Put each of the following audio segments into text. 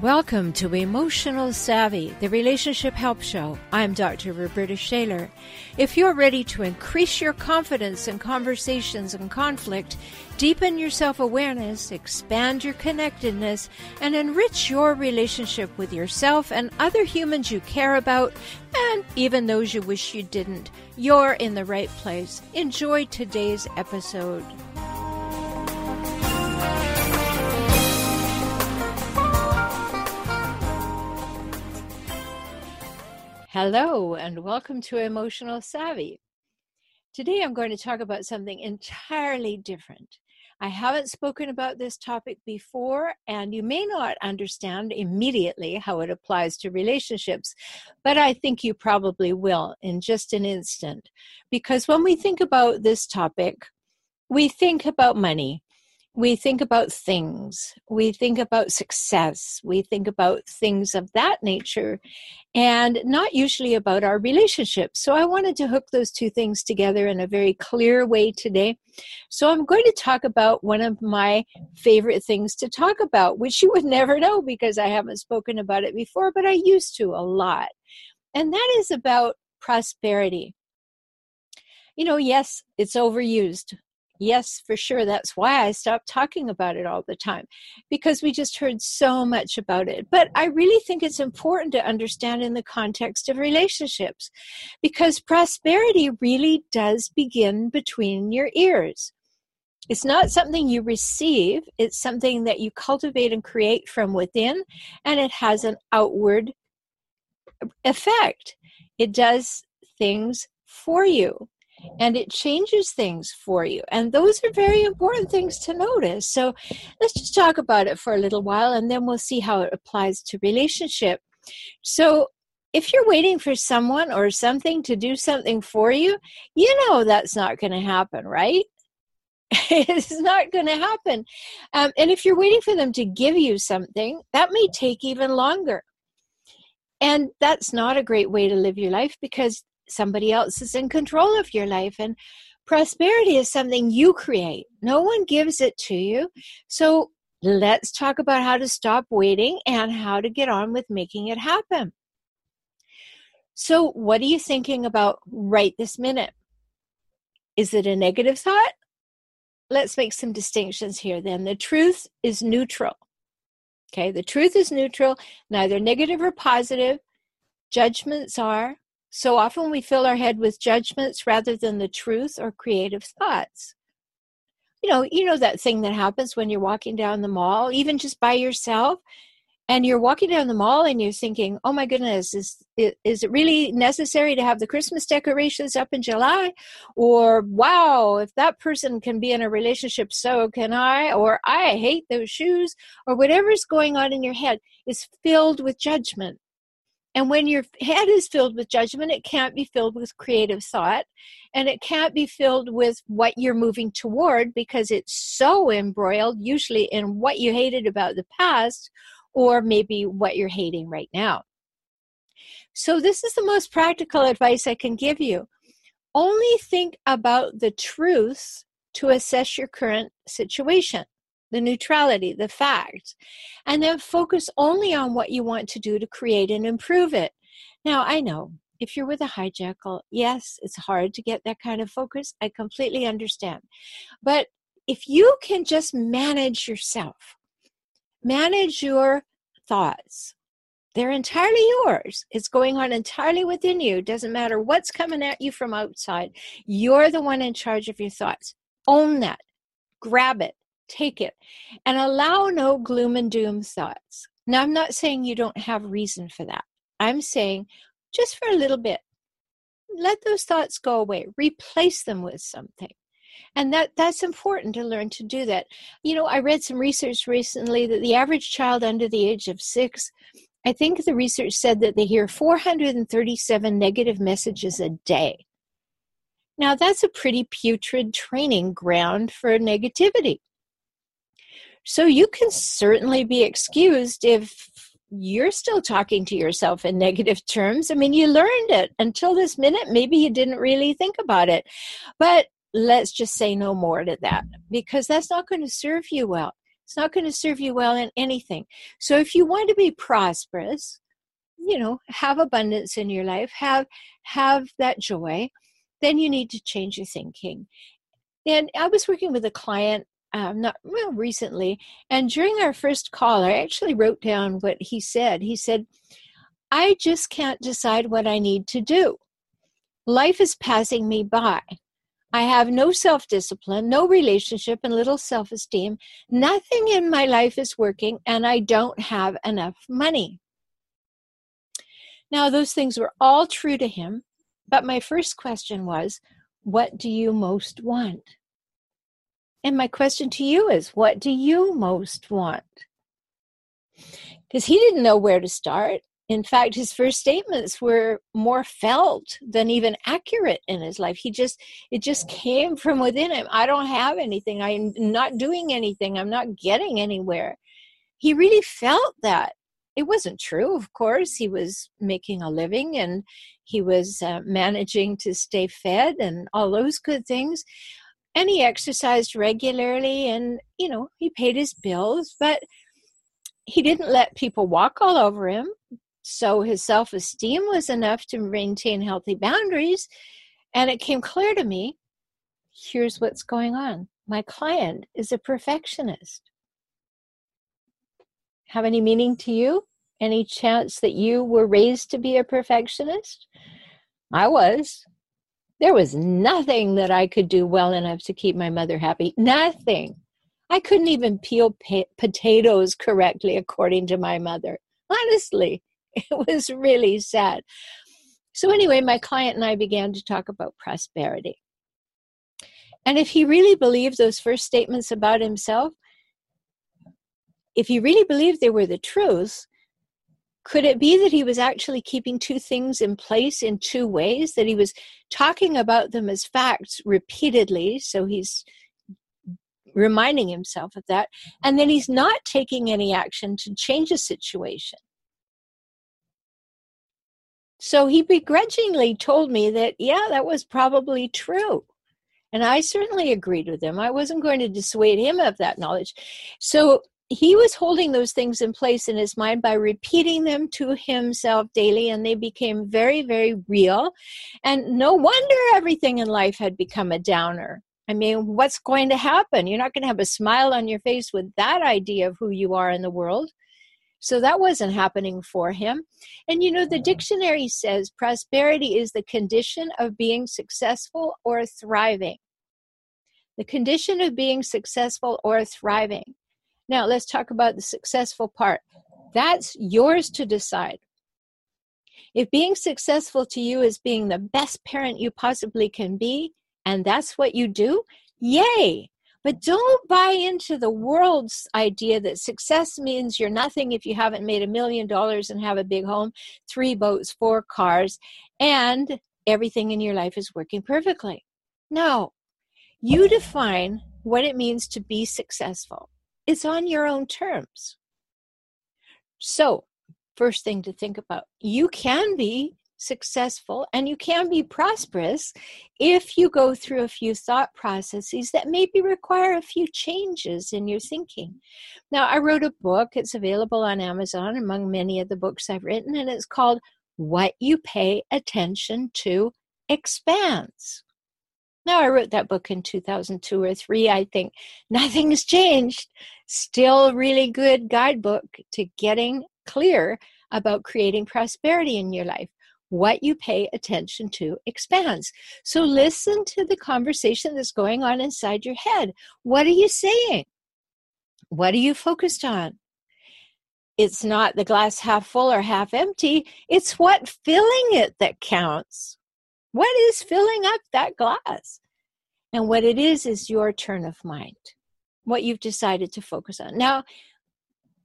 Welcome to Emotional Savvy, the Relationship Help Show. I'm Dr. Roberta Shaler. If you're ready to increase your confidence in conversations and conflict, deepen your self-awareness, expand your connectedness, and enrich your relationship with yourself and other humans you care about, and even those you wish you didn't, you're in the right place. Enjoy today's episode. Hello, and welcome to Emotional Savvy. Today I'm going to talk about something entirely different. I haven't spoken about this topic before, and you may not understand immediately how it applies to relationships, but I think you probably will in just an instant. Because when we think about this topic, we think about money. We think about things, we think about success, we think about things of that nature, and not usually about our relationships. So I wanted to hook those two things together in a very clear way today. So I'm going to talk about one of my favorite things to talk about, which you would never know because I haven't spoken about it before, but I used to a lot. And that is about prosperity. You know, yes, it's overused. Yes, for sure. That's why I stopped talking about it all the time, because we just heard so much about it. But I really think it's important to understand in the context of relationships, because prosperity really does begin between your ears. It's not something you receive. It's something that you cultivate and create from within, and it has an outward effect. It does things for you. And it changes things for you. And those are very important things to notice. So let's just talk about it for a little while, and then we'll see how it applies to relationship. So if you're waiting for someone or something to do something for you, you know that's not going to happen, right? It's not going to happen. And if you're waiting for them to give you something, that may take even longer. And that's not a great way to live your life, because somebody else is in control of your life. And prosperity is something you create. No one gives it to you. So let's talk about how to stop waiting and how to get on with making it happen. So what are you thinking about right this minute? Is it a negative thought? Let's make some distinctions here then. The truth is neutral. Okay, the truth is neutral, neither negative or positive. Judgments are. So often we fill our head with judgments rather than the truth or creative thoughts. You know that thing that happens when you're walking down the mall, even just by yourself, and you're walking down the mall and you're thinking, oh my goodness, is it really necessary to have the Christmas decorations up in July? Or, wow, if that person can be in a relationship, so can I, or I hate those shoes, or whatever's going on in your head is filled with judgment. And when your head is filled with judgment, it can't be filled with creative thought, and it can't be filled with what you're moving toward, because it's so embroiled, usually in what you hated about the past or maybe what you're hating right now. So this is the most practical advice I can give you. Only think about the truth to assess your current situation. The neutrality, the fact, and then focus only on what you want to do to create and improve it. Now, I know if you're with a hijackal, yes, it's hard to get that kind of focus. I completely understand. But if you can just manage yourself, manage your thoughts, they're entirely yours. It's going on entirely within you. Doesn't matter what's coming at you from outside. You're the one in charge of your thoughts. Own that. Grab it. Take it, and allow no gloom and doom thoughts. Now, I'm not saying you don't have reason for that. I'm saying just for a little bit, let those thoughts go away. Replace them with something. And that's important to learn to do that. You know, I read some research recently that the average child under the age of 6, I think the research said that they hear 437 negative messages a day. Now, that's a pretty putrid training ground for negativity. So you can certainly be excused if you're still talking to yourself in negative terms. I mean, you learned it until this minute. Maybe you didn't really think about it. But let's just say no more to that, because that's not going to serve you well. It's not going to serve you well in anything. So if you want to be prosperous, you know, have abundance in your life, have that joy, then you need to change your thinking. And I was working with a client recently, and during our first call, I actually wrote down what he said. He said, "I just can't decide what I need to do. Life is passing me by. I have no self-discipline, no relationship, and little self-esteem. Nothing in my life is working, and I don't have enough money." Now, those things were all true to him, but my first question was, what do you most want? And my question to you is, what do you most want? Because he didn't know where to start. In fact, his first statements were more felt than even accurate in his life. It just came from within him. I don't have anything. I'm not doing anything. I'm not getting anywhere. He really felt that. It wasn't true, of course. He was making a living, and he was managing to stay fed and all those good things. And he exercised regularly, and, you know, he paid his bills, but he didn't let people walk all over him. So his self-esteem was enough to maintain healthy boundaries. And it came clear to me, here's what's going on. My client is a perfectionist. Have any meaning to you? Any chance that you were raised to be a perfectionist? I was. There was nothing that I could do well enough to keep my mother happy. Nothing. I couldn't even peel potatoes correctly, according to my mother. Honestly, it was really sad. So anyway, my client and I began to talk about prosperity. And if he really believed those first statements about himself, if he really believed they were the truth, could it be that he was actually keeping two things in place in two ways, that he was talking about them as facts repeatedly, so he's reminding himself of that, and then he's not taking any action to change a situation? So he begrudgingly told me that, yeah, that was probably true. And I certainly agreed with him. I wasn't going to dissuade him of that knowledge. So he was holding those things in place in his mind by repeating them to himself daily, and they became very, very real. And no wonder everything in life had become a downer. I mean, what's going to happen? You're not going to have a smile on your face with that idea of who you are in the world. So that wasn't happening for him. And you know, the dictionary says prosperity is the condition of being successful or thriving. The condition of being successful or thriving. Now, let's talk about the successful part. That's yours to decide. If being successful to you is being the best parent you possibly can be, and that's what you do, yay! But don't buy into the world's idea that success means you're nothing if you haven't made $1 million and have a big home, 3 boats, 4 cars, and everything in your life is working perfectly. No. You define what it means to be successful. It's on your own terms. So, first thing to think about, you can be successful and you can be prosperous if you go through a few thought processes that maybe require a few changes in your thinking. Now, I wrote a book. It's available on Amazon among many of the books I've written, and it's called What You Pay Attention To Expands. Now, I wrote that book in 2002 or 3, I think. Nothing's changed. Still really good guidebook to getting clear about creating prosperity in your life. What you pay attention to expands. So listen to the conversation that's going on inside your head. What are you saying? What are you focused on? It's not the glass half full or half empty. It's what filling it that counts. What is filling up that glass? And what it is your turn of mind, what you've decided to focus on. Now,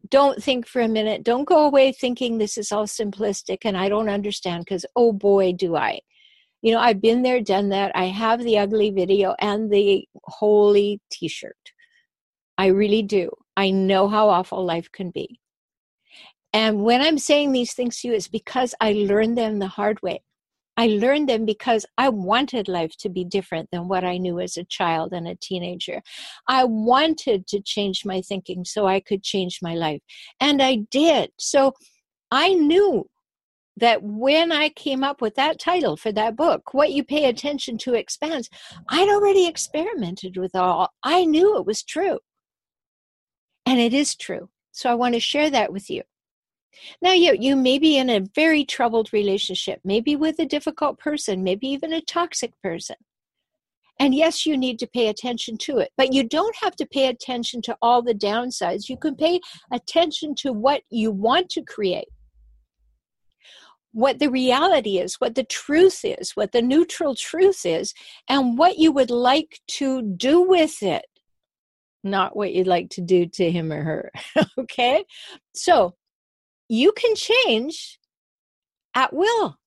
don't think for a minute. Don't go away thinking this is all simplistic and I don't understand, because, oh boy, do I. You know, I've been there, done that. I have the ugly video and the holy t-shirt. I really do. I know how awful life can be. And when I'm saying these things to you, it's because I learned them the hard way. I learned them because I wanted life to be different than what I knew as a child and a teenager. I wanted to change my thinking so I could change my life. And I did. So I knew that when I came up with that title for that book, What You Pay Attention To Expands, I'd already experimented with all. I knew it was true. And it is true. So I want to share that with you. Now, you may be in a very troubled relationship, maybe with a difficult person, maybe even a toxic person. And yes, you need to pay attention to it, but you don't have to pay attention to all the downsides. You can pay attention to what you want to create, what the reality is, what the truth is, what the neutral truth is, and what you would like to do with it, not what you'd like to do to him or her, okay? So, you can change at will.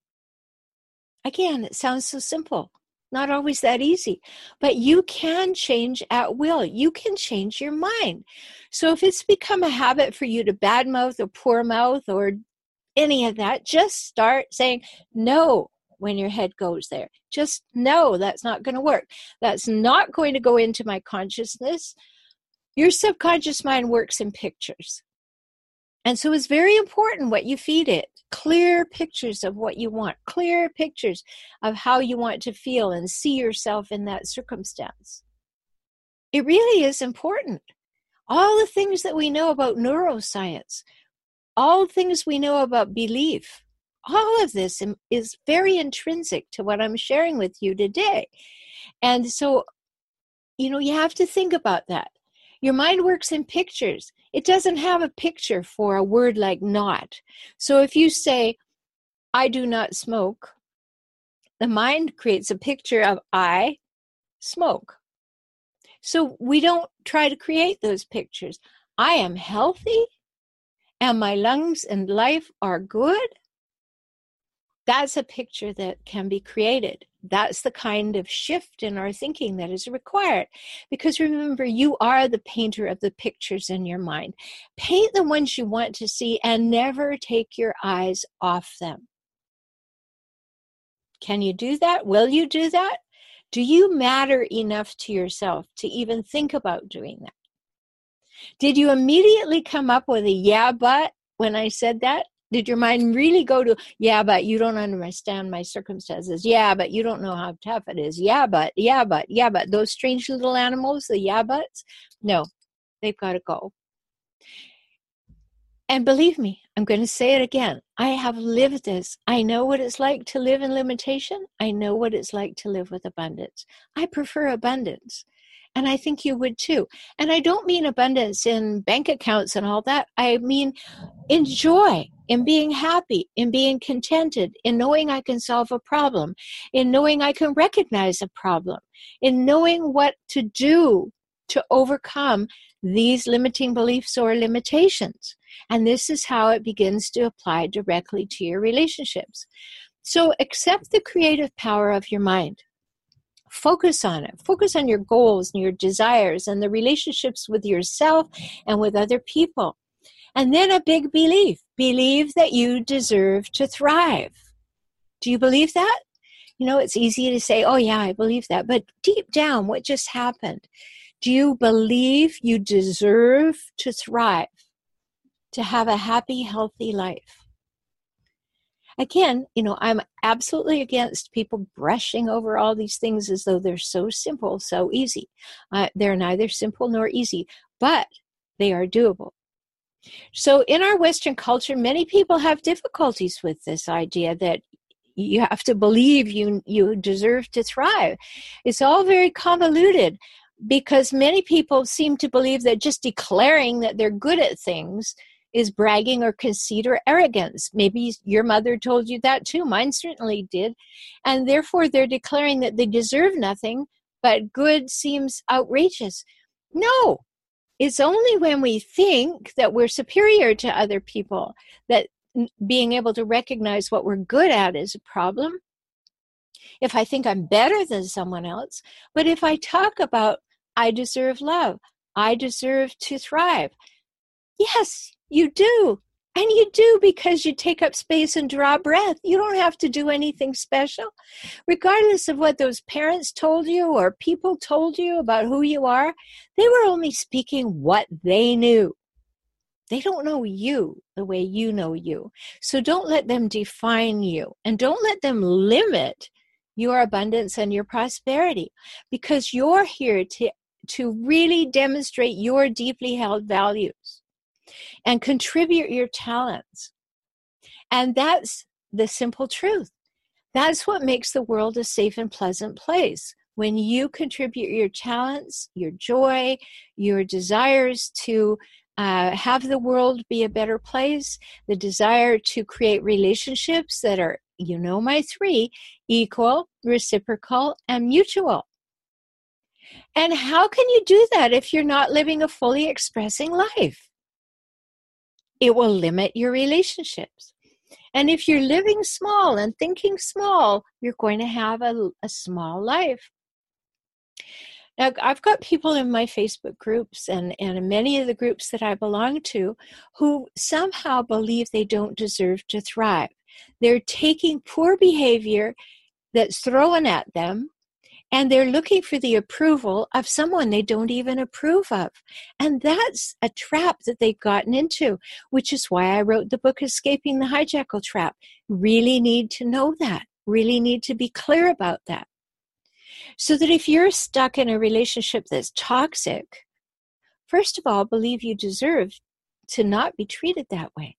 Again, it sounds so simple, not always that easy, but you can change at will. You can change your mind. So if it's become a habit for you to badmouth or poor mouth or any of that, just start saying no when your head goes there. Just no, that's not going to work. That's not going to go into my consciousness. Your subconscious mind works in pictures. And so it's very important what you feed it. Clear pictures of what you want. Clear pictures of how you want to feel and see yourself in that circumstance. It really is important. All the things that we know about neuroscience, all the things we know about belief, all of this is very intrinsic to what I'm sharing with you today. And so, you have to think about that. Your mind works in pictures. It doesn't have a picture for a word like not. So if you say, I do not smoke, the mind creates a picture of I smoke. So we don't try to create those pictures. I am healthy and my lungs and life are good. That's a picture that can be created. That's the kind of shift in our thinking that is required. Because remember, you are the painter of the pictures in your mind. Paint the ones you want to see and never take your eyes off them. Can you do that? Will you do that? Do you matter enough to yourself to even think about doing that? Did you immediately come up with a yeah, but when I said that? Did your mind really go to, yeah, but you don't understand my circumstances. Yeah, but you don't know how tough it is. Yeah, but, yeah, but, yeah, but. Those strange little animals, the yeah, buts, no, they've got to go. And believe me, I'm going to say it again. I have lived this. I know what it's like to live in limitation. I know what it's like to live with abundance. I prefer abundance. And I think you would too. And I don't mean abundance in bank accounts and all that. I mean in joy, in being happy, in being contented, in knowing I can solve a problem, in knowing I can recognize a problem, in knowing what to do to overcome these limiting beliefs or limitations. And this is how it begins to apply directly to your relationships. So accept the creative power of your mind. Focus on it. Focus on your goals and your desires and the relationships with yourself and with other people. And then a big belief. Believe that you deserve to thrive. Do you believe that? It's easy to say, oh yeah, I believe that. But deep down, what just happened? Do you believe you deserve to thrive, to have a happy, healthy life? Again, I'm absolutely against people brushing over all these things as though they're so simple, so easy. They're neither simple nor easy, but they are doable. So in our Western culture, many people have difficulties with this idea that you have to believe you deserve to thrive. It's all very convoluted because many people seem to believe that just declaring that they're good at things is bragging or conceit or arrogance. Maybe your mother told you that too. Mine certainly did. And therefore, they're declaring that they deserve nothing, but good seems outrageous. No, it's only when we think that we're superior to other people that being able to recognize what we're good at is a problem. If I think I'm better than someone else, but if I talk about, I deserve love, I deserve to thrive. Yes, you do. And you do, because you take up space and draw breath. You don't have to do anything special. Regardless of what those parents told you or people told you about who you are, they were only speaking what they knew. They don't know you the way you know you. So don't let them define you, and don't let them limit your abundance and your prosperity, because you're here to really demonstrate your deeply held values and contribute your talents. And that's the simple truth. That's what makes the world a safe and pleasant place. When you contribute your talents, your joy, your desires to have the world be a better place, the desire to create relationships that are, you know, my three, equal, reciprocal, and mutual. And how can you do that if you're not living a fully expressing life? It will limit your relationships. And if you're living small and thinking small, you're going to have a small life. Now, I've got people in my Facebook groups and in many of the groups that I belong to who somehow believe they don't deserve to thrive. They're taking poor behavior that's thrown at them, and they're looking for the approval of someone they don't even approve of. And that's a trap that they've gotten into, which is why I wrote the book, Escaping the Hijackal Trap. Really need to know that. Really need to be clear about that. So that if you're stuck in a relationship that's toxic, first of all, believe you deserve to not be treated that way,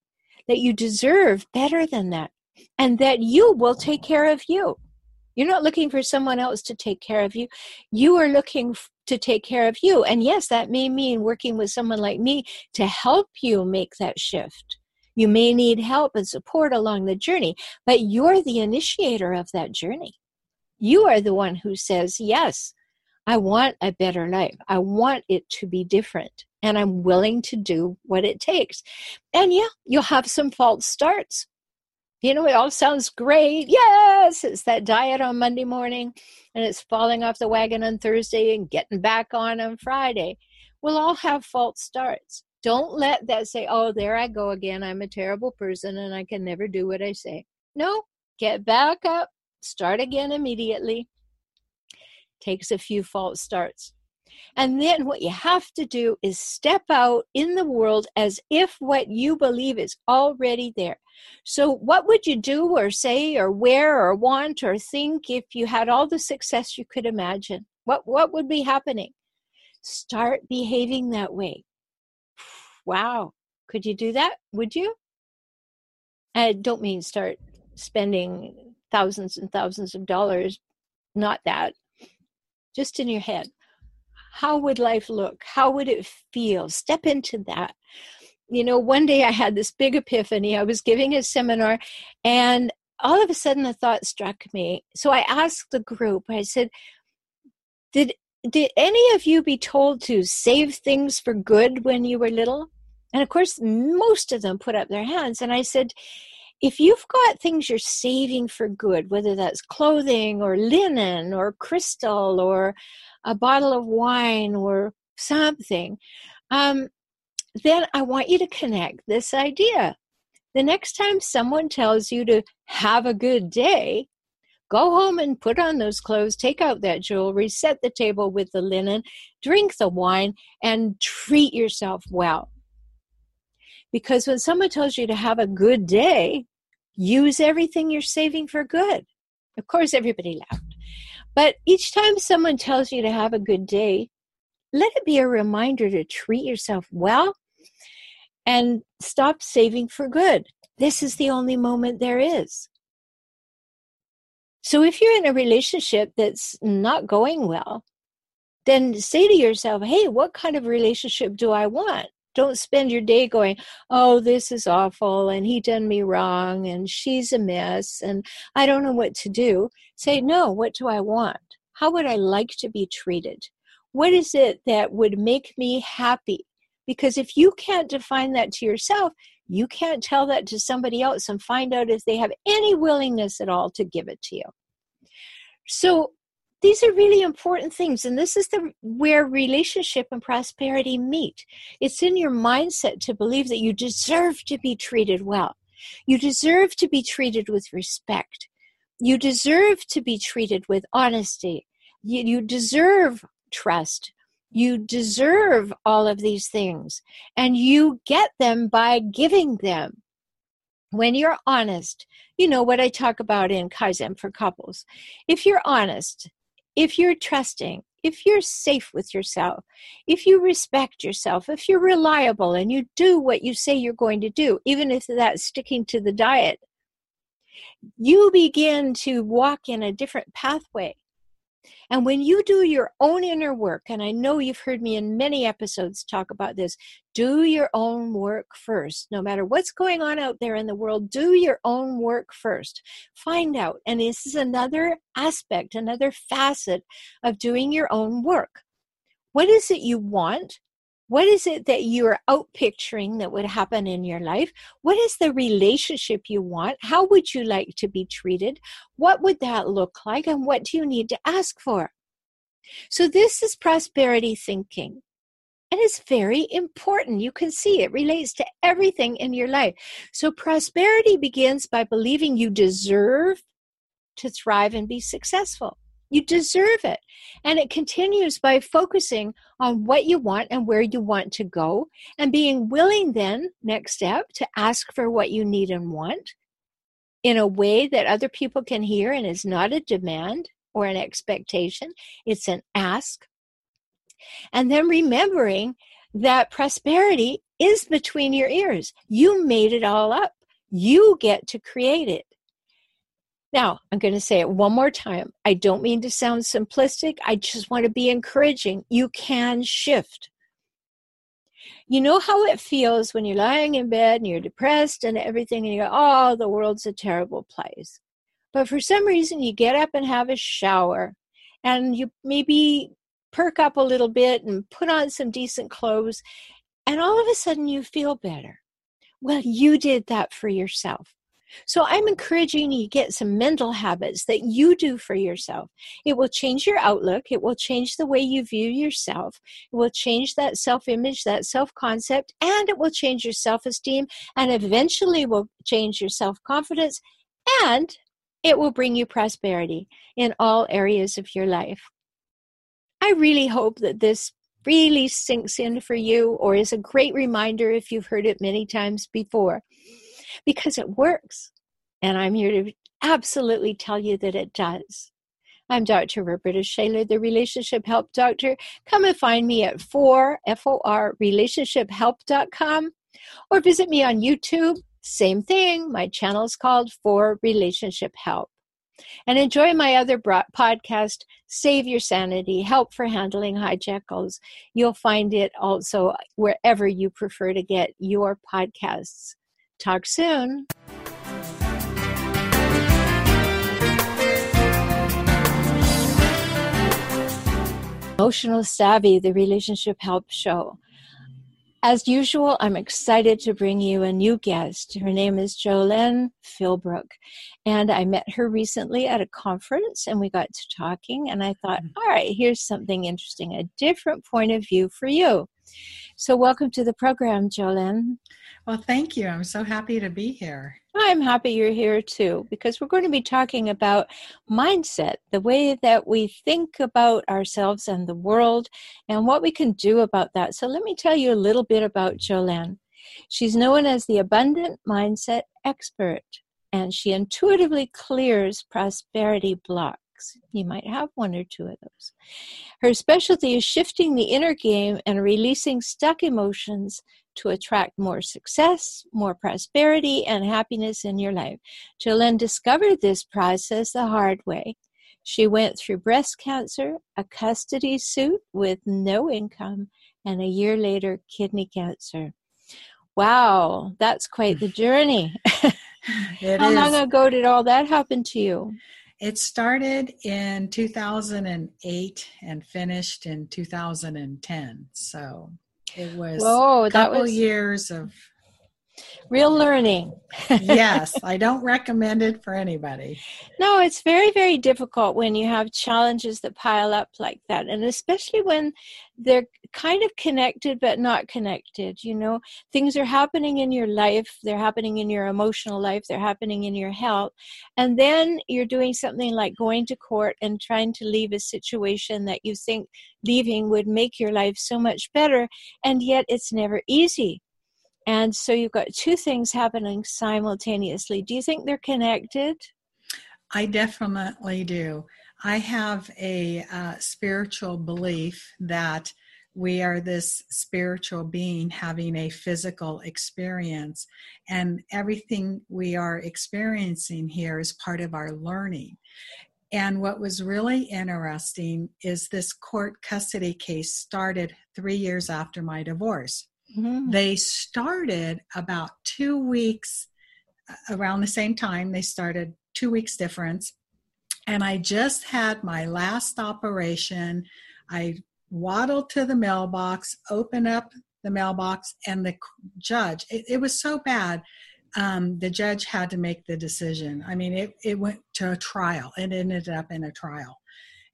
that you deserve better than that, and that you will take care of you. You're not looking for someone else to take care of you. You are looking to take care of you. And yes, that may mean working with someone like me to help you make that shift. You may need help and support along the journey, but you're the initiator of that journey. You are the one who says, yes, I want a better life. I want it to be different. And I'm willing to do what it takes. And yeah, you'll have some false starts. You know, it all sounds great. Yes, it's that diet on Monday morning, and it's falling off the wagon on Thursday and getting back on Friday. We'll all have false starts. Don't let that say, oh, there I go again. I'm a terrible person and I can never do what I say. No, get back up. Start again immediately. Takes a few false starts. And then what you have to do is step out in the world as if what you believe is already there. So what would you do or say or wear or want or think if you had all the success you could imagine? What would be happening? Start behaving that way. Wow. Could you do that? Would you? I don't mean start spending thousands and thousands of dollars. Not that. Just in your head. How would life look? How would it feel? Step into that. You know, one day I had this big epiphany. I was giving a seminar, and all of a sudden the thought struck me. So I asked the group, I said, did any of you be told to save things for good when you were little? And of course, most of them put up their hands. And I said, if you've got things you're saving for good, whether that's clothing or linen or crystal or a bottle of wine or something, then I want you to connect this idea. The next time someone tells you to have a good day, go home and put on those clothes, take out that jewelry, set the table with the linen, drink the wine, and treat yourself well. Because when someone tells you to have a good day, use everything you're saving for good. Of course, everybody laughed. But each time someone tells you to have a good day, let it be a reminder to treat yourself well and stop saving for good. This is the only moment there is. So if you're in a relationship that's not going well, then say to yourself, hey, what kind of relationship do I want? Don't spend your day going, oh, this is awful, and he done me wrong, and she's a mess, and I don't know what to do. Say, no, what do I want? How would I like to be treated? What is it that would make me happy? Because if you can't define that to yourself, you can't tell that to somebody else and find out if they have any willingness at all to give it to you. So These are really important things, and this is where relationship and prosperity meet. It's in your mindset to believe that you deserve to be treated well. You deserve to be treated with respect. You deserve to be treated with honesty. You deserve trust. You deserve all of these things, and you get them by giving them. When you're honest, you know what I talk about in Kaizen for Couples. If you're honest, if you're trusting, if you're safe with yourself, if you respect yourself, if you're reliable and you do what you say you're going to do, even if that's sticking to the diet, you begin to walk in a different pathway. And when you do your own inner work, and I know you've heard me in many episodes talk about this, do your own work first. No matter what's going on out there in the world, do your own work first. Find out. And this is another aspect, another facet of doing your own work. What is it you want? What is it that you're out-picturing that would happen in your life? What is the relationship you want? How would you like to be treated? What would that look like? And what do you need to ask for? So this is prosperity thinking. And it's very important. You can see it relates to everything in your life. So prosperity begins by believing you deserve to thrive and be successful. You deserve it. And it continues by focusing on what you want and where you want to go and being willing then, next step, to ask for what you need and want in a way that other people can hear and is not a demand or an expectation. It's an ask. And then remembering that prosperity is between your ears. You made it all up. You get to create it. Now, I'm going to say it one more time. I don't mean to sound simplistic. I just want to be encouraging. You can shift. You know how it feels when you're lying in bed and you're depressed and everything and you go, oh, the world's a terrible place. But for some reason, you get up and have a shower and you maybe perk up a little bit and put on some decent clothes. And all of a sudden, you feel better. Well, you did that for yourself. So I'm encouraging you to get some mental habits that you do for yourself. It will change your outlook. It will change the way you view yourself. It will change that self-image, that self-concept, and it will change your self-esteem, and eventually will change your self-confidence, and it will bring you prosperity in all areas of your life. I really hope that this really sinks in for you or is a great reminder if you've heard it many times before. Because it works. And I'm here to absolutely tell you that it does. I'm Dr. Roberta Shaler, the Relationship Help Doctor. Come and find me at FOR, relationshiphelp.com, or visit me on YouTube. Same thing. My channel's called For Relationship Help. And enjoy my other podcast, Save Your Sanity, Help for Handling Hijackals. You'll find it also wherever you prefer to get your podcasts. Talk soon. Emotional Savvy, the Relationship Help Show. As usual, I'm excited to bring you a new guest. Her name is Jolene Philbrook, and I met her recently at a conference, and we got to talking, and I thought, all right, here's something interesting, a different point of view for you. So welcome to the program, Jolene. Well, thank you. I'm so happy to be here. I'm happy you're here too, because we're going to be talking about mindset, the way that we think about ourselves and the world and what we can do about that. So let me tell you a little bit about Jolene. She's known as the Abundant Mindset Expert, and she intuitively clears prosperity blocks. You might have one or two of those. Her specialty is shifting the inner game and releasing stuck emotions to attract more success, more prosperity, and happiness in your life. Jolene discovered this process the hard way. She went through breast cancer, a custody suit with no income, and a year later, kidney cancer. Wow, that's quite the journey. How long ago did all that happen to you? It started in 2008 and finished in 2010. So it was a couple years of Real learning. Yes, I don't recommend it for anybody. No, it's very, very difficult when you have challenges that pile up like that. And especially when they're kind of connected but not connected. You know, things are happening in your life. They're happening in your emotional life. They're happening in your health. And then you're doing something like going to court and trying to leave a situation that you think leaving would make your life so much better. And yet it's never easy. And so you've got two things happening simultaneously. Do you think they're connected? I definitely do. I have a spiritual belief that we are this spiritual being having a physical experience. And everything we are experiencing here is part of our learning. And what was really interesting is this court custody case started 3 years after my divorce. Mm-hmm. They started about 2 weeks around the same time. They started 2 weeks difference. And I just had my last operation. I waddled to the mailbox, opened up the mailbox, and the judge, it was so bad. The judge had to make the decision. I mean, it went to a trial. It ended up in a trial.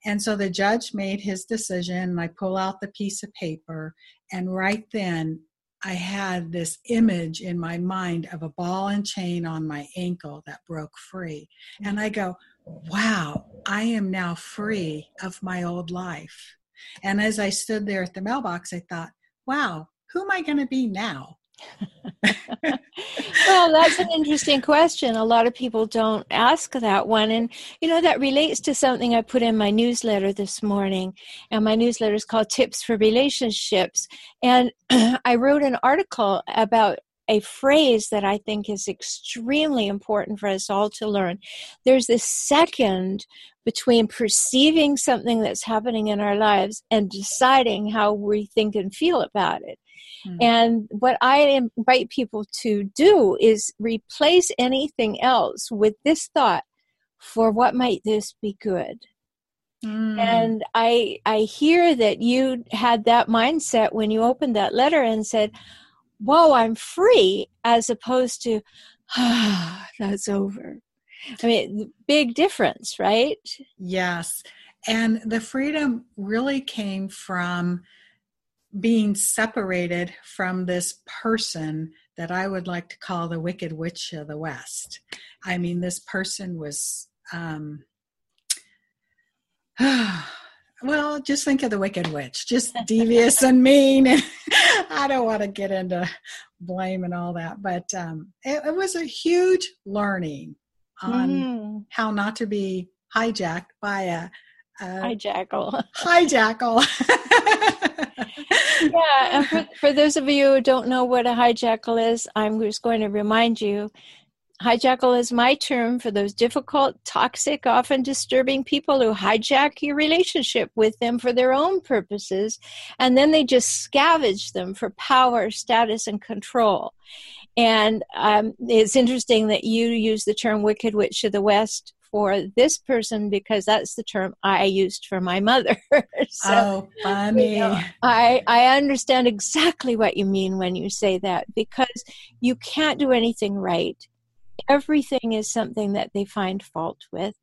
And so the judge made his decision, and I pull out the piece of paper, and right then I had this image in my mind of a ball and chain on my ankle that broke free. And I go, wow, I am now free of my old life. And as I stood there at the mailbox, I thought, wow, who am I going to be now? Well, that's an interesting question. A lot of people don't ask that one. And, you know, that relates to something I put in my newsletter this morning. And my newsletter is called Tips for Relationships. And I wrote an article about a phrase that I think is extremely important for us all to learn. There's this second between perceiving something that's happening in our lives and deciding how we think and feel about it. Mm-hmm. And what I invite people to do is replace anything else with this thought, for what might this be good? Mm. And I hear that you had that mindset when you opened that letter and said, whoa, I'm free, as opposed to, ah, that's over. I mean, big difference, right? Yes. And the freedom really came from being separated from this person that I would like to call the Wicked Witch of the West. I mean, this person was, well, just think of the Wicked Witch, just devious and mean. And I don't want to get into blame and all that, but it was a huge learning on how not to be hijacked by a hijackal. Yeah, and for those of you who don't know what a hijackal is, I'm just going to remind you, hijackal is my term for those difficult, toxic, often disturbing people who hijack your relationship with them for their own purposes, and then they just scavenge them for power, status, and control. And it's interesting that you use the term Wicked Witch of the West for this person, because that's the term I used for my mother. So, oh, funny. You know, I understand exactly what you mean when you say that, because you can't do anything right. Everything is something that they find fault with.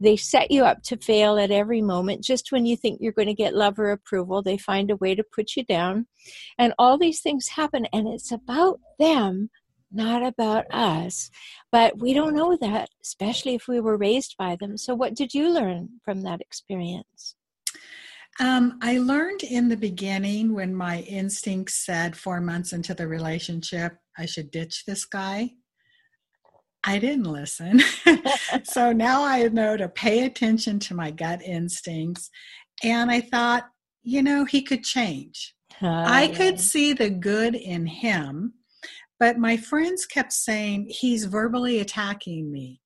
They set you up to fail at every moment. Just when you think you're going to get love or approval, they find a way to put you down. And all these things happen, and it's about them, not about us. But we don't know that, especially if we were raised by them. So what did you learn from that experience? I learned in the beginning, when my instinct said 4 months into the relationship, I should ditch this guy. I didn't listen. So now I know to pay attention to my gut instincts. And I thought, you know, he could change. I could see the good in him. But my friends kept saying, he's verbally attacking me.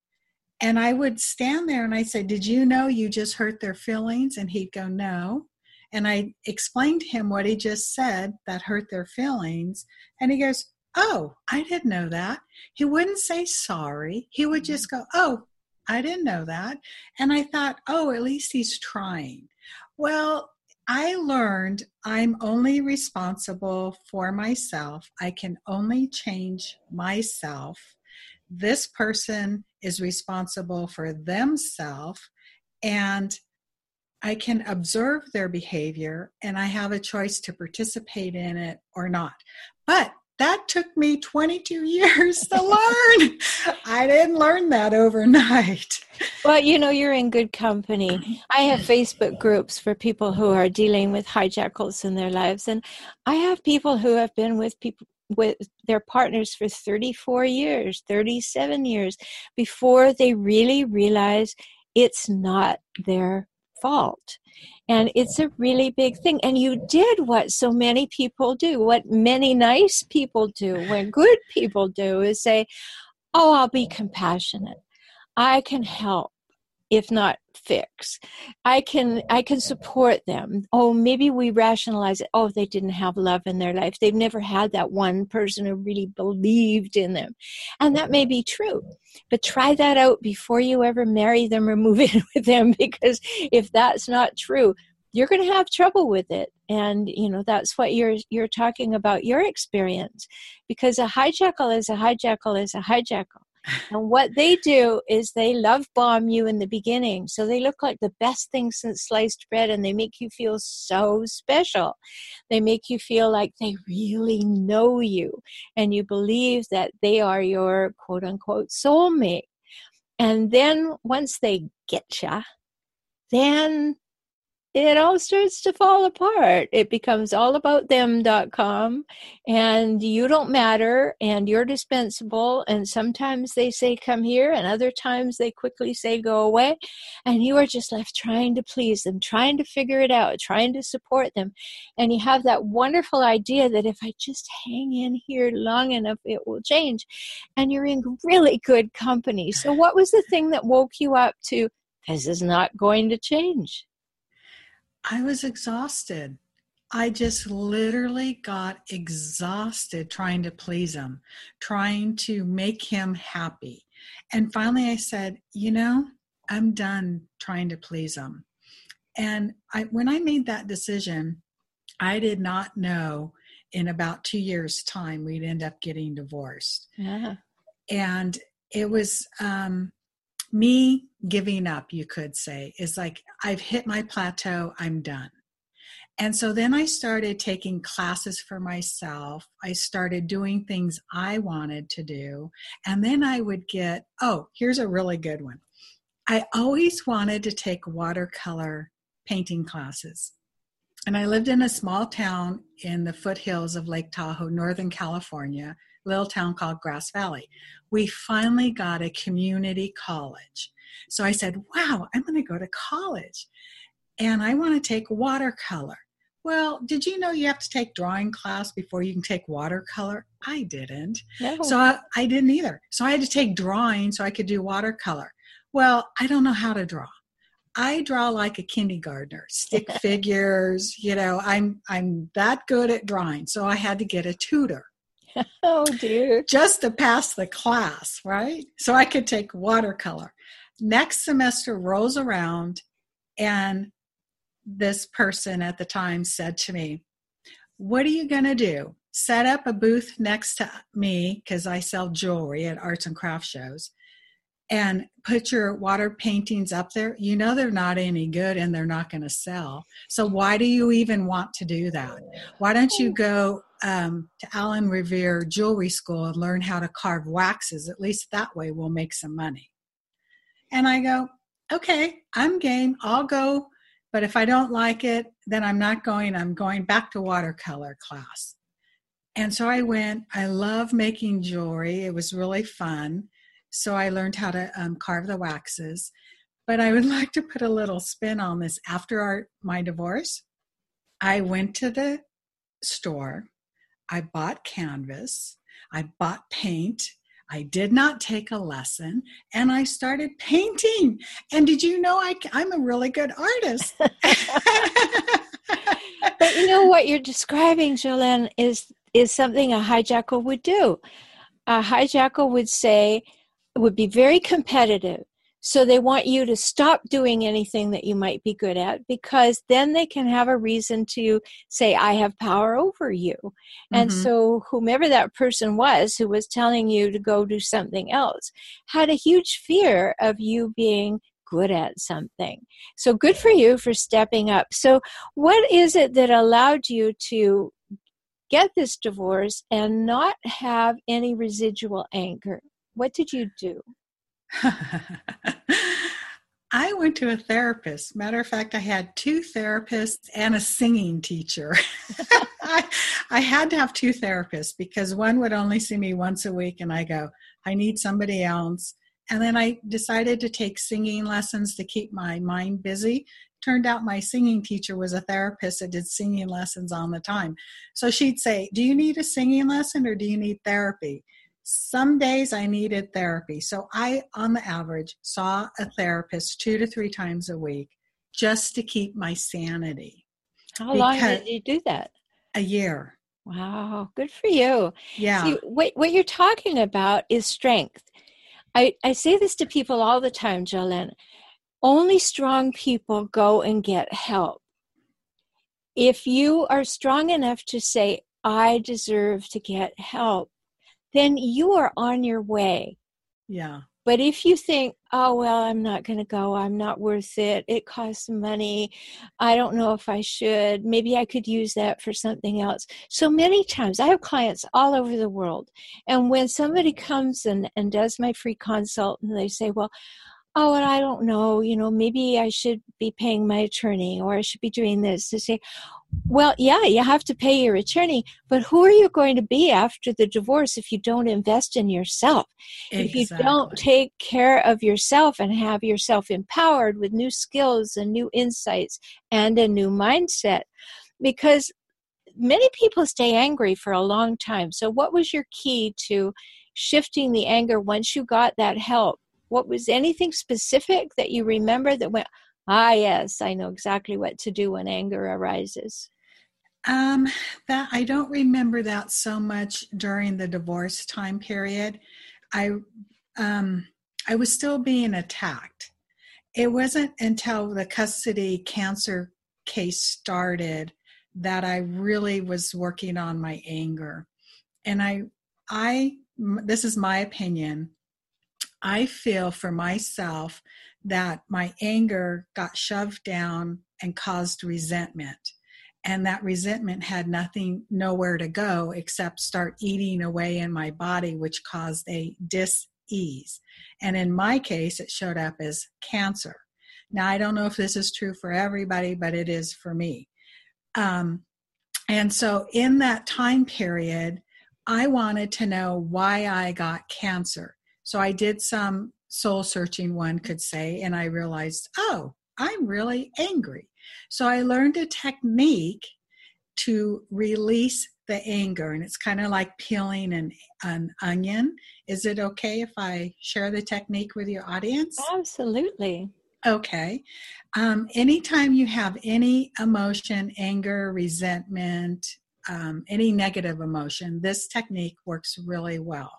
And I would stand there and I say, did you know you just hurt their feelings? And he'd go, no. And I explained to him what he just said that hurt their feelings. And he goes, oh, I didn't know that. He wouldn't say sorry. He would just go, oh, I didn't know that. And I thought, oh, at least he's trying. Well, I learned I'm only responsible for myself. I can only change myself. This person is responsible for themselves, and I can observe their behavior, and I have a choice to participate in it or not. But that took me 22 years to learn. I didn't learn that overnight. Well, you know, you're in good company. I have Facebook groups for people who are dealing with hijackals in their lives. And I have people who have been with people with their partners for 34 years, 37 years, before they really realize it's not their fault. And it's a really big thing. And you did what so many people do, what many nice people do, what good people do, is say, oh, I'll be compassionate. I can help, if not fix. I can support them. Oh, maybe we rationalize it. Oh, they didn't have love in their life. They've never had that one person who really believed in them. And that may be true, but try that out before you ever marry them or move in with them, because if that's not true, you're going to have trouble with it. And, you know, that's what you're talking about, your experience, because a hijackal is a hijackal is a hijackal. And what they do is they love bomb you in the beginning. So they look like the best thing since sliced bread, and they make you feel so special. They make you feel like they really know you, and you believe that they are your quote unquote soulmate. And then once they get you, then it all starts to fall apart. It becomes allaboutthem.com, and you don't matter, and you're dispensable. And sometimes they say, come here, and other times they quickly say, go away. And you are just left trying to please them, trying to figure it out, trying to support them. And you have that wonderful idea that if I just hang in here long enough, it will change. And you're in really good company. So what was the thing that woke you up to, this is not going to change? I was exhausted. I just literally got exhausted trying to please him, trying to make him happy. And finally I said, you know, I'm done trying to please him. And when I made that decision, I did not know in about 2 years' time we'd end up getting divorced. Yeah. And it was me giving up, you could say, is like, I've hit my plateau, I'm done. And so then I started taking classes for myself. I started doing things I wanted to do. And then I would get, oh, here's a really good one. I always wanted to take watercolor painting classes. And I lived in a small town in the foothills of Lake Tahoe, Northern California, little town called Grass Valley. We finally got a community college. So I said, wow, I'm going to go to college and I want to take watercolor. Well, did you know you have to take drawing class before you can take watercolor? I didn't. No. So I didn't either. So I had to take drawing so I could do watercolor. Well, I don't know how to draw. I draw like a kindergartner, stick figures, you know, I'm that good at drawing. So I had to get a tutor. Oh, dear. Just to pass the class, right? So I could take watercolor. Next semester rolls around, and this person at the time said to me, what are you going to do? Set up a booth next to me, because I sell jewelry at arts and craft shows, and put your water paintings up there. You know they're not any good and they're not going to sell. So why do you even want to do that? Why don't you go to Alan Reviere Jewelry School and learn how to carve waxes? At least that way we'll make some money. And I go, okay, I'm game. I'll go. But if I don't like it, then I'm not going. I'm going back to watercolor class. And so I went. I love making jewelry. It was really fun. So I learned how to carve the waxes. But I would like to put a little spin on this. After my divorce, I went to the store. I bought canvas. I bought paint. I did not take a lesson, and I started painting. And did you know I'm a really good artist? But you know what you're describing, Jolene, is something a hijacker would do. A hijacker would be very competitive. So they want you to stop doing anything that you might be good at, because then they can have a reason to say, I have power over you. Mm-hmm. And so whomever that person was who was telling you to go do something else had a huge fear of you being good at something. So good for you for stepping up. So what is it that allowed you to get this divorce and not have any residual anger? What did you do? I went to a therapist. Matter of fact, I had two therapists and a singing teacher. I had to have two therapists because one would only see me once a week, and I go, I need somebody else. And then I decided to take singing lessons to keep my mind busy. Turned out my singing teacher was a therapist that did singing lessons all the time. So she'd say, do you need a singing lesson or do you need therapy? Some days I needed therapy. So I, on the average, saw a therapist 2 to 3 times a week just to keep my sanity. How long did you do that? A year. Wow. Good for you. Yeah. See, what you're talking about is strength. I say this to people all the time, Jolene. Only strong people go and get help. If you are strong enough to say, I deserve to get help, then you are on your way. Yeah. But if you think, oh, well, I'm not going to go. I'm not worth it. It costs money. I don't know if I should. Maybe I could use that for something else. So many times I have clients all over the world. And when somebody comes and does my free consult and they say, well, oh, and I don't know, maybe I should be paying my attorney or I should be doing this. They say, well, yeah, you have to pay your attorney, but who are you going to be after the divorce if you don't invest in yourself? Exactly. If you don't take care of yourself and have yourself empowered with new skills and new insights and a new mindset? Because many people stay angry for a long time. So what was your key to shifting the anger once you got that help? What was anything specific that you remember that went, yes, I know exactly what to do when anger arises? That I don't remember that so much during the divorce time period. I was still being attacked. It wasn't until the custody cancer case started that I really was working on my anger. And I this is my opinion, I feel for myself that my anger got shoved down and caused resentment. And that resentment had nowhere to go except start eating away in my body, which caused a dis-ease. And in my case, it showed up as cancer. Now, I don't know if this is true for everybody, but it is for me. And so in that time period, I wanted to know why I got cancer. So I did some soul searching, one could say, and I realized, oh, I'm really angry. So I learned a technique to release the anger. And it's kind of like peeling an onion. Is it okay if I share the technique with your audience? Absolutely. Okay. Anytime you have any emotion, anger, resentment, any negative emotion, this technique works really well.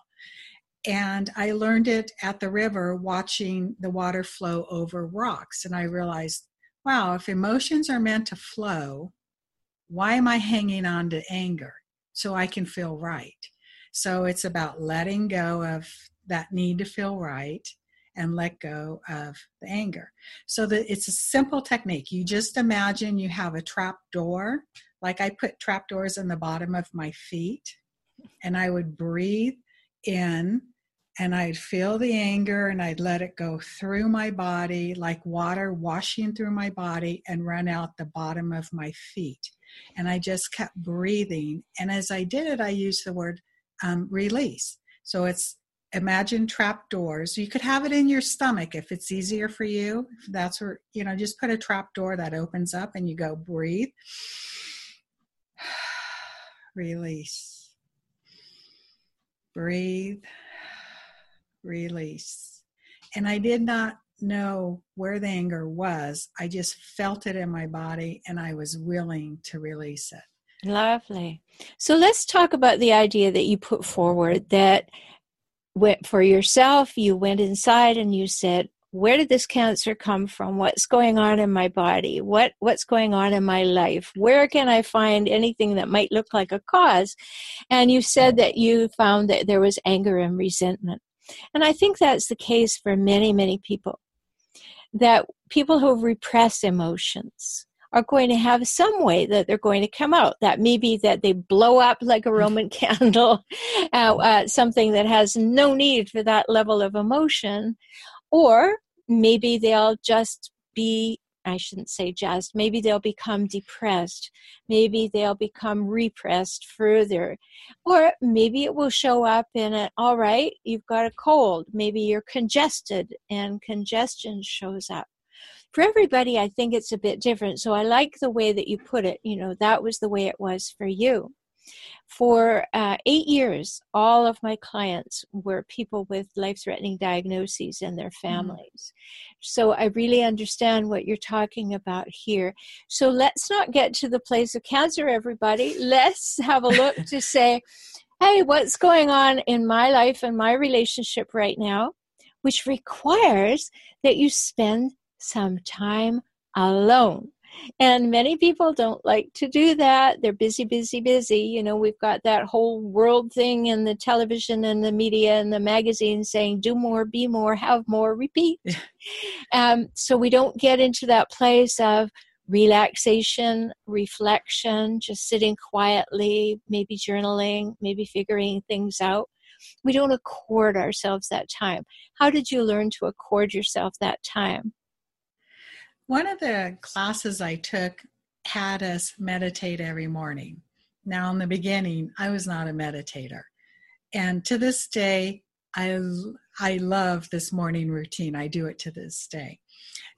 And I learned it at the river watching the water flow over rocks. And I realized, wow, if emotions are meant to flow, why am I hanging on to anger? So I can feel right. So it's about letting go of that need to feel right and let go of the anger. So that it's a simple technique. You just imagine you have a trap door. Like I put trap doors in the bottom of my feet and I would breathe in. And I'd feel the anger and I'd let it go through my body like water washing through my body and run out the bottom of my feet. And I just kept breathing. And as I did it, I used the word release. So it's imagine trap doors. You could have it in your stomach if it's easier for you. If that's where, just put a trap door that opens up and you go breathe. Release. Breathe. Release. And I did not know where the anger was. I just felt it in my body and I was willing to release it. Lovely. So let's talk about the idea that you put forward that went for yourself. You went inside and you said, where did this cancer come from? What's going on in my body? What's going on in my life? Where can I find anything that might look like a cause? And you said that you found that there was anger and resentment. And I think that's the case for many, many people, that people who repress emotions are going to have some way that they're going to come out. That may be that they blow up like a Roman candle, something that has no need for that level of emotion. Or maybe they'll just be, I shouldn't say just, maybe they'll become depressed. Maybe they'll become repressed further. Or maybe it will show up in a, all right, you've got a cold. Maybe you're congested and congestion shows up. For everybody, I think it's a bit different. So I like the way that you put it. You know, that was the way it was for you. For 8 years, all of my clients were people with life-threatening diagnoses in their families. Mm. So I really understand what you're talking about here. So let's not get to the place of cancer, everybody. Let's have a look to say, hey, what's going on in my life and my relationship right now, which requires that you spend some time alone. And many people don't like to do that. They're busy, busy, busy. You know, we've got that whole world thing in the television and the media and the magazines saying, do more, be more, have more, repeat. So we don't get into that place of relaxation, reflection, just sitting quietly, maybe journaling, maybe figuring things out. We don't accord ourselves that time. How did you learn to accord yourself that time? One of the classes I took had us meditate every morning. Now, in the beginning, I was not a meditator. And to this day, I love this morning routine. I do it to this day.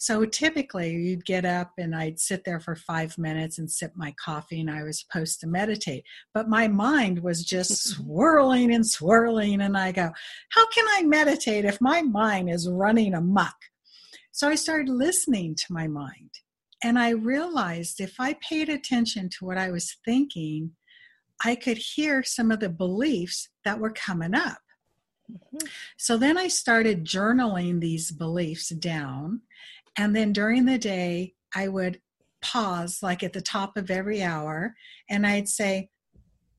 So typically, you'd get up and I'd sit there for 5 minutes and sip my coffee, and I was supposed to meditate. But my mind was just swirling and swirling, and I go, how can I meditate if my mind is running amok? So I started listening to my mind, and I realized if I paid attention to what I was thinking, I could hear some of the beliefs that were coming up. Mm-hmm. So then I started journaling these beliefs down, and then during the day, I would pause like at the top of every hour, and I'd say,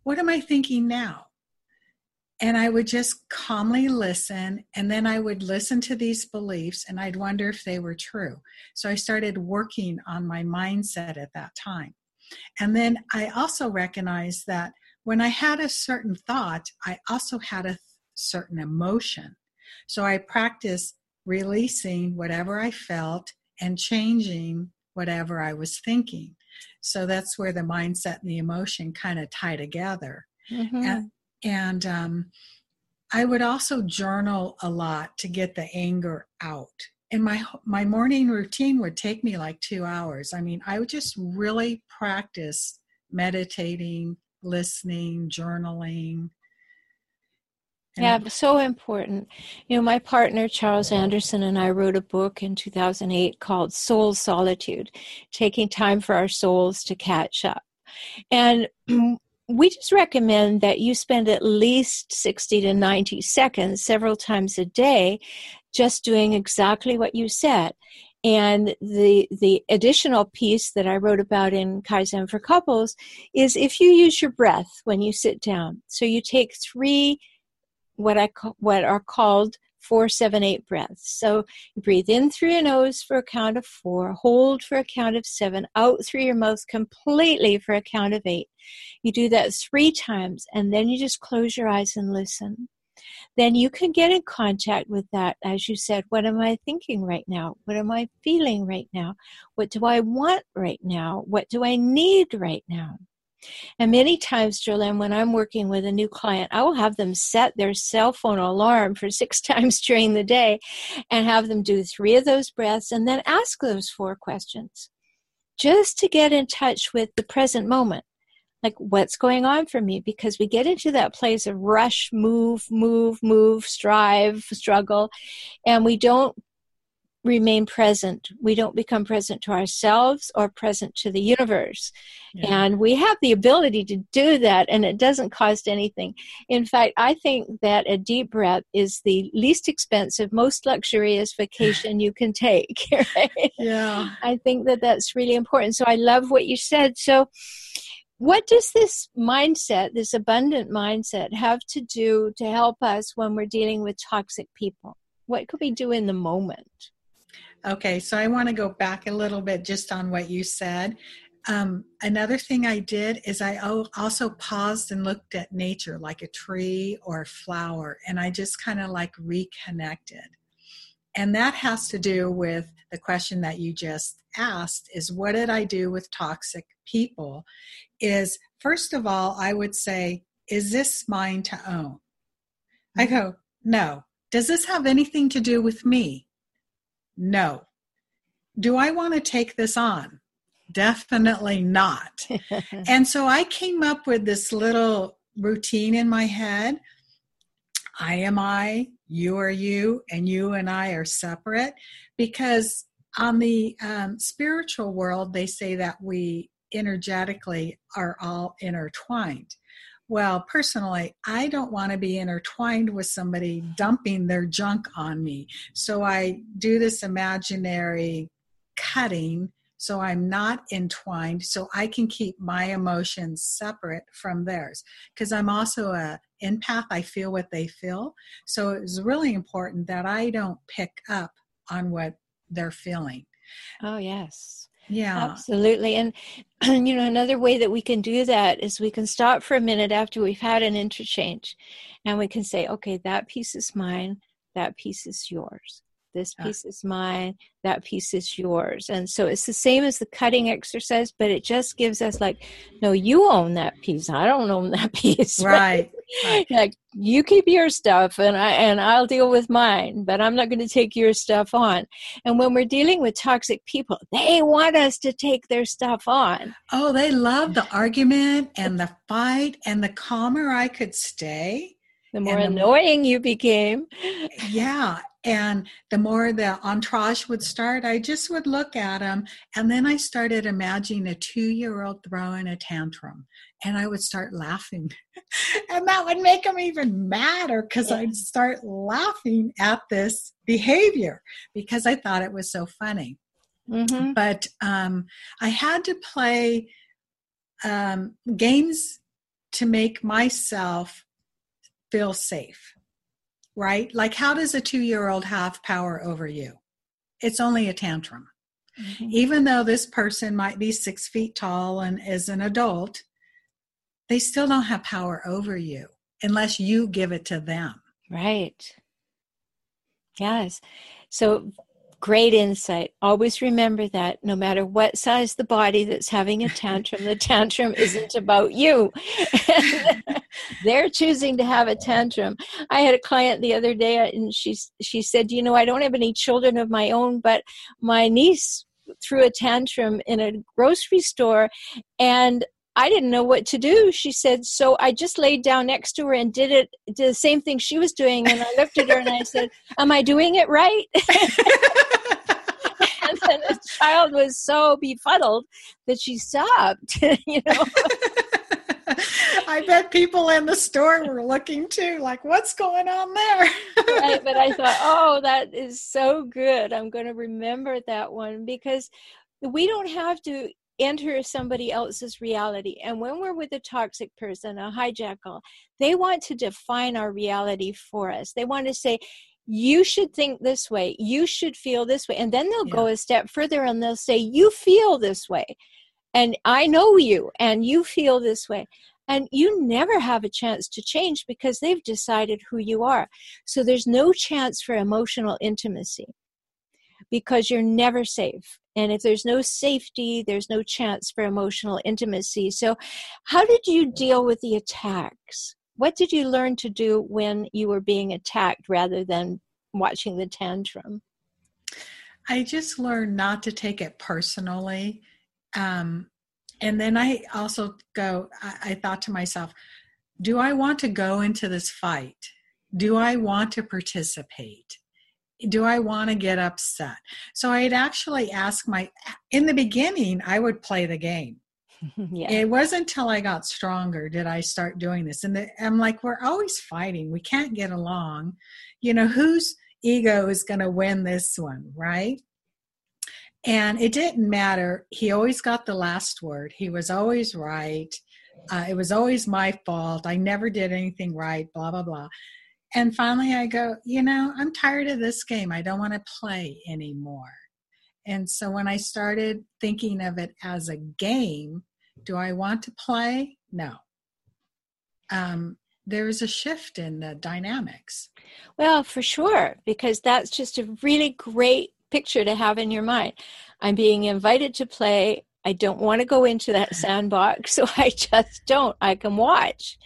what am I thinking now? And I would just calmly listen, and then I would listen to these beliefs, and I'd wonder if they were true. So I started working on my mindset at that time. And then I also recognized that when I had a certain thought, I also had a certain emotion. So I practiced releasing whatever I felt and changing whatever I was thinking. So that's where the mindset and the emotion kind of tie together. Mm-hmm. And I would also journal a lot to get the anger out. And my morning routine would take me like 2 hours. I mean, I would just really practice meditating, listening, journaling. Yeah, so important. You know, my partner, Charles Anderson, and I wrote a book in 2008 called Soul Solitude, Taking Time for Our Souls to Catch Up. And we just recommend that you spend at least 60 to 90 seconds several times a day just doing exactly what you said. And the additional piece that I wrote about in Kaizen for Couples is if you use your breath when you sit down. So you take three what are called 4, 7, 8 breaths. So you breathe in through your nose for a count of 4, hold for a count of 7, out through your mouth completely for a count of 8. You do that 3 times, and then you just close your eyes and listen. Then you can get in contact with that, as you said, what am I thinking right now? What am I feeling right now? What do I want right now? What do I need right now? And many times, Jolene, when I'm working with a new client, I will have them set their cell phone alarm for 6 times during the day and have them do 3 of those breaths and then ask those 4 questions just to get in touch with the present moment. Like, what's going on for me? Because we get into that place of rush, move, strive, struggle, and we don't remain present. We don't become present to ourselves or present to the universe. Yeah. And we have the ability to do that, and it doesn't cost anything. In fact, I think that a deep breath is the least expensive, most luxurious vacation you can take. Right? Yeah. I think that that's really important. So I love what you said. So what does this mindset, this abundant mindset, have to do to help us when we're dealing with toxic people? What could we do in the moment? Okay, so I want to go back a little bit just on what you said. Another thing I did is I also paused and looked at nature, like a tree or a flower, and I just kind of like reconnected. And that has to do with the question that you just asked, is what did I do with toxic people? Is, first of all, I would say, is this mine to own? I go, no. Does this have anything to do with me? No. Do I want to take this on? Definitely not. And so I came up with this little routine in my head. I am I, you are you and I are separate. Because on the spiritual world, they say that we energetically are all intertwined. Well, personally, I don't want to be intertwined with somebody dumping their junk on me. So I do this imaginary cutting so I'm not entwined, so I can keep my emotions separate from theirs. Because I'm also an empath. I feel what they feel. So it's really important that I don't pick up on what they're feeling. Oh, yes. Yeah, absolutely. And, you know, another way that we can do that is we can stop for a minute after we've had an interchange and we can say, okay, that piece is mine, that piece is yours. This piece is mine, that piece is yours. And so it's the same as the cutting exercise, but it just gives us like, no, you own that piece. I don't own that piece. Right. Like, you keep your stuff and I'll deal with mine, but I'm not going to take your stuff on. And when we're dealing with toxic people, they want us to take their stuff on. Oh, they love the argument and the fight, and the calmer I could stay, the more annoying you became. Yeah. And the more the entourage would start, I just would look at them. And then I started imagining a 2-year-old throwing a tantrum. And I would start laughing. And that would make them even madder, because I'd start laughing at this behavior because I thought it was so funny. Mm-hmm. But I had to play games to make myself feel safe. Right? Like, how does a 2-year-old have power over you? It's only a tantrum. Mm-hmm. Even though this person might be 6 feet tall and is an adult, they still don't have power over you unless you give it to them. Right. Yes. So great insight. Always remember that no matter what size the body that's having a tantrum, the tantrum isn't about you. They're choosing to have a tantrum. I had a client the other day, and she said, you know, I don't have any children of my own, but my niece threw a tantrum in a grocery store, and I didn't know what to do. She said, so I just laid down next to her and did the same thing she was doing. And I looked at her and I said, am I doing it right? And then the child was so befuddled that she sobbed, you know. I bet people in the store were looking too, like, what's going on there? Right, but I thought, oh, that is so good. I'm going to remember that one, because we don't have to enter somebody else's reality. And when we're with a toxic person, a hijackal, they want to define our reality for us. They want to say, you should think this way. You should feel this way. And then they'll go a step further and they'll say, you feel this way. And I know you, and you feel this way. And you never have a chance to change because they've decided who you are. So there's no chance for emotional intimacy because you're never safe. And if there's no safety, there's no chance for emotional intimacy. So how did you deal with the attacks? What did you learn to do when you were being attacked rather than watching the tantrum? I just learned not to take it personally. And then I also I thought to myself, do I want to go into this fight? Do I want to participate? do I want to get upset? So I'd actually ask in the beginning, I would play the game. Yeah. It wasn't until I got stronger did I start doing this. And I'm like, we're always fighting. We can't get along. You know, whose ego is going to win this one, right? And it didn't matter. He always got the last word. He was always right. It was always my fault. I never did anything right, blah, blah, blah. And finally I go, you know, I'm tired of this game. I don't want to play anymore. And so when I started thinking of it as a game, do I want to play? No. There is a shift in the dynamics. Well, for sure, because that's just a really great picture to have in your mind. I'm being invited to play. I don't want to go into that sandbox, so I just don't. I can watch.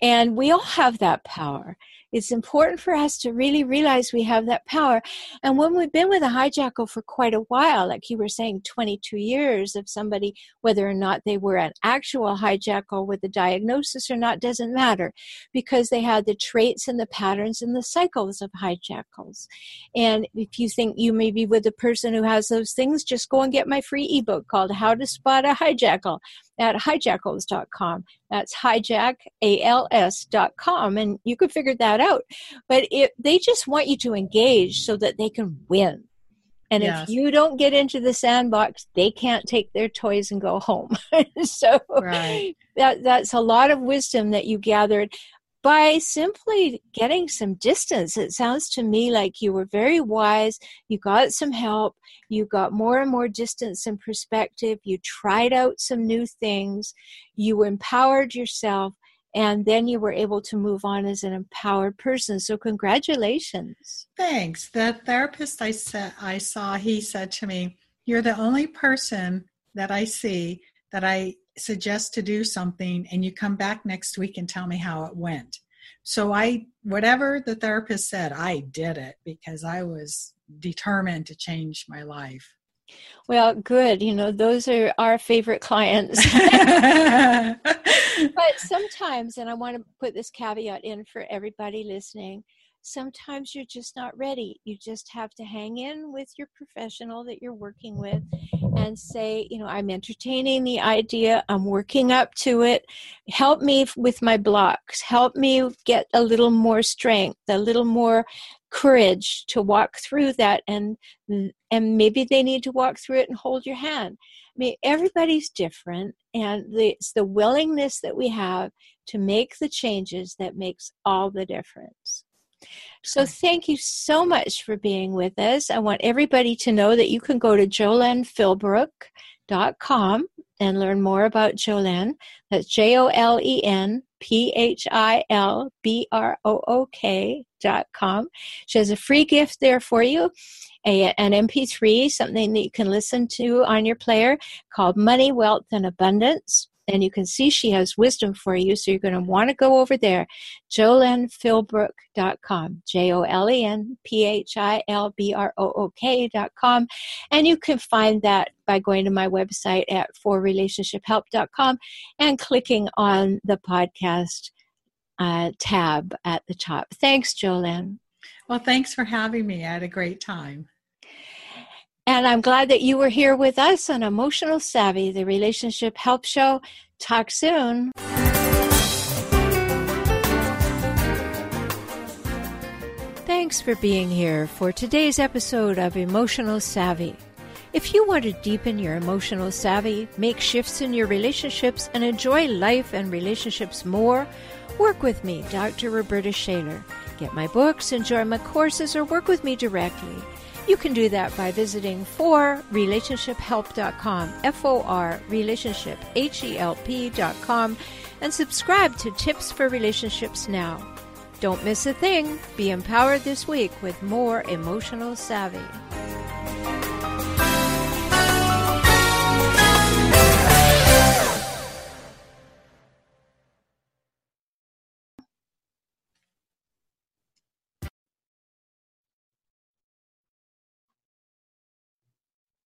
And we all have that power. It's important for us to really realize we have that power. And when we've been with a hijackal for quite a while, like you were saying, 22 years of somebody, whether or not they were an actual hijackal with a diagnosis or not, doesn't matter, because they had the traits and the patterns and the cycles of hijackals. And if you think you may be with a person who has those things, just go and get my free ebook called How to Spot a Hijackal at hijackals.com. That's hijackals.com. And you could figure that out. But they just want you to engage so that they can win. And yes, if you don't get into the sandbox, they can't take their toys and go home. So right, that's a lot of wisdom that you gathered by simply getting some distance. It sounds to me like you were very wise. You got some help. You got more and more distance and perspective. You tried out some new things. You empowered yourself. And then you were able to move on as an empowered person. So congratulations. Thanks. The therapist I saw, he said to me, you're the only person that I see that I suggest to do something, and you come back next week and tell me how it went. So whatever the therapist said, I did it because I was determined to change my life. Well, good. You know, those are our favorite clients. But sometimes, and I want to put this caveat in for everybody listening, sometimes you're just not ready. You just have to hang in with your professional that you're working with and say, you know, I'm entertaining the idea. I'm working up to it. Help me with my blocks. Help me get a little more strength, a little more courage to walk through that. And maybe they need to walk through it and hold your hand. I mean, everybody's different. And it's the willingness that we have to make the changes that makes all the difference. So thank you so much for being with us. I want everybody to know that you can go to jolenephilbrook.com and learn more about Jolene. That's JolenePhilbrook.com. She has a free gift there for you, an MP3, something that you can listen to on your player called Money, Wealth, and Abundance. And you can see she has wisdom for you, so you're going to want to go over there, jolenephilbrook.com, JolenePhilbrook.com. And you can find that by going to my website at forrelationshiphelp.com and clicking on the podcast tab at the top. Thanks, Jolene. Well, thanks for having me. I had a great time. And I'm glad that you were here with us on Emotional Savvy, the Relationship Help Show. Talk soon. Thanks for being here for today's episode of Emotional Savvy. If you want to deepen your emotional savvy, make shifts in your relationships, and enjoy life and relationships more, work with me, Dr. Roberta Shaler. Get my books, enjoy my courses, or work with me directly. You can do that by visiting forrelationshiphelp.com, forrelationshiphelp.com, and subscribe to Tips for Relationships now. Don't miss a thing. Be empowered this week with more Emotional Savvy.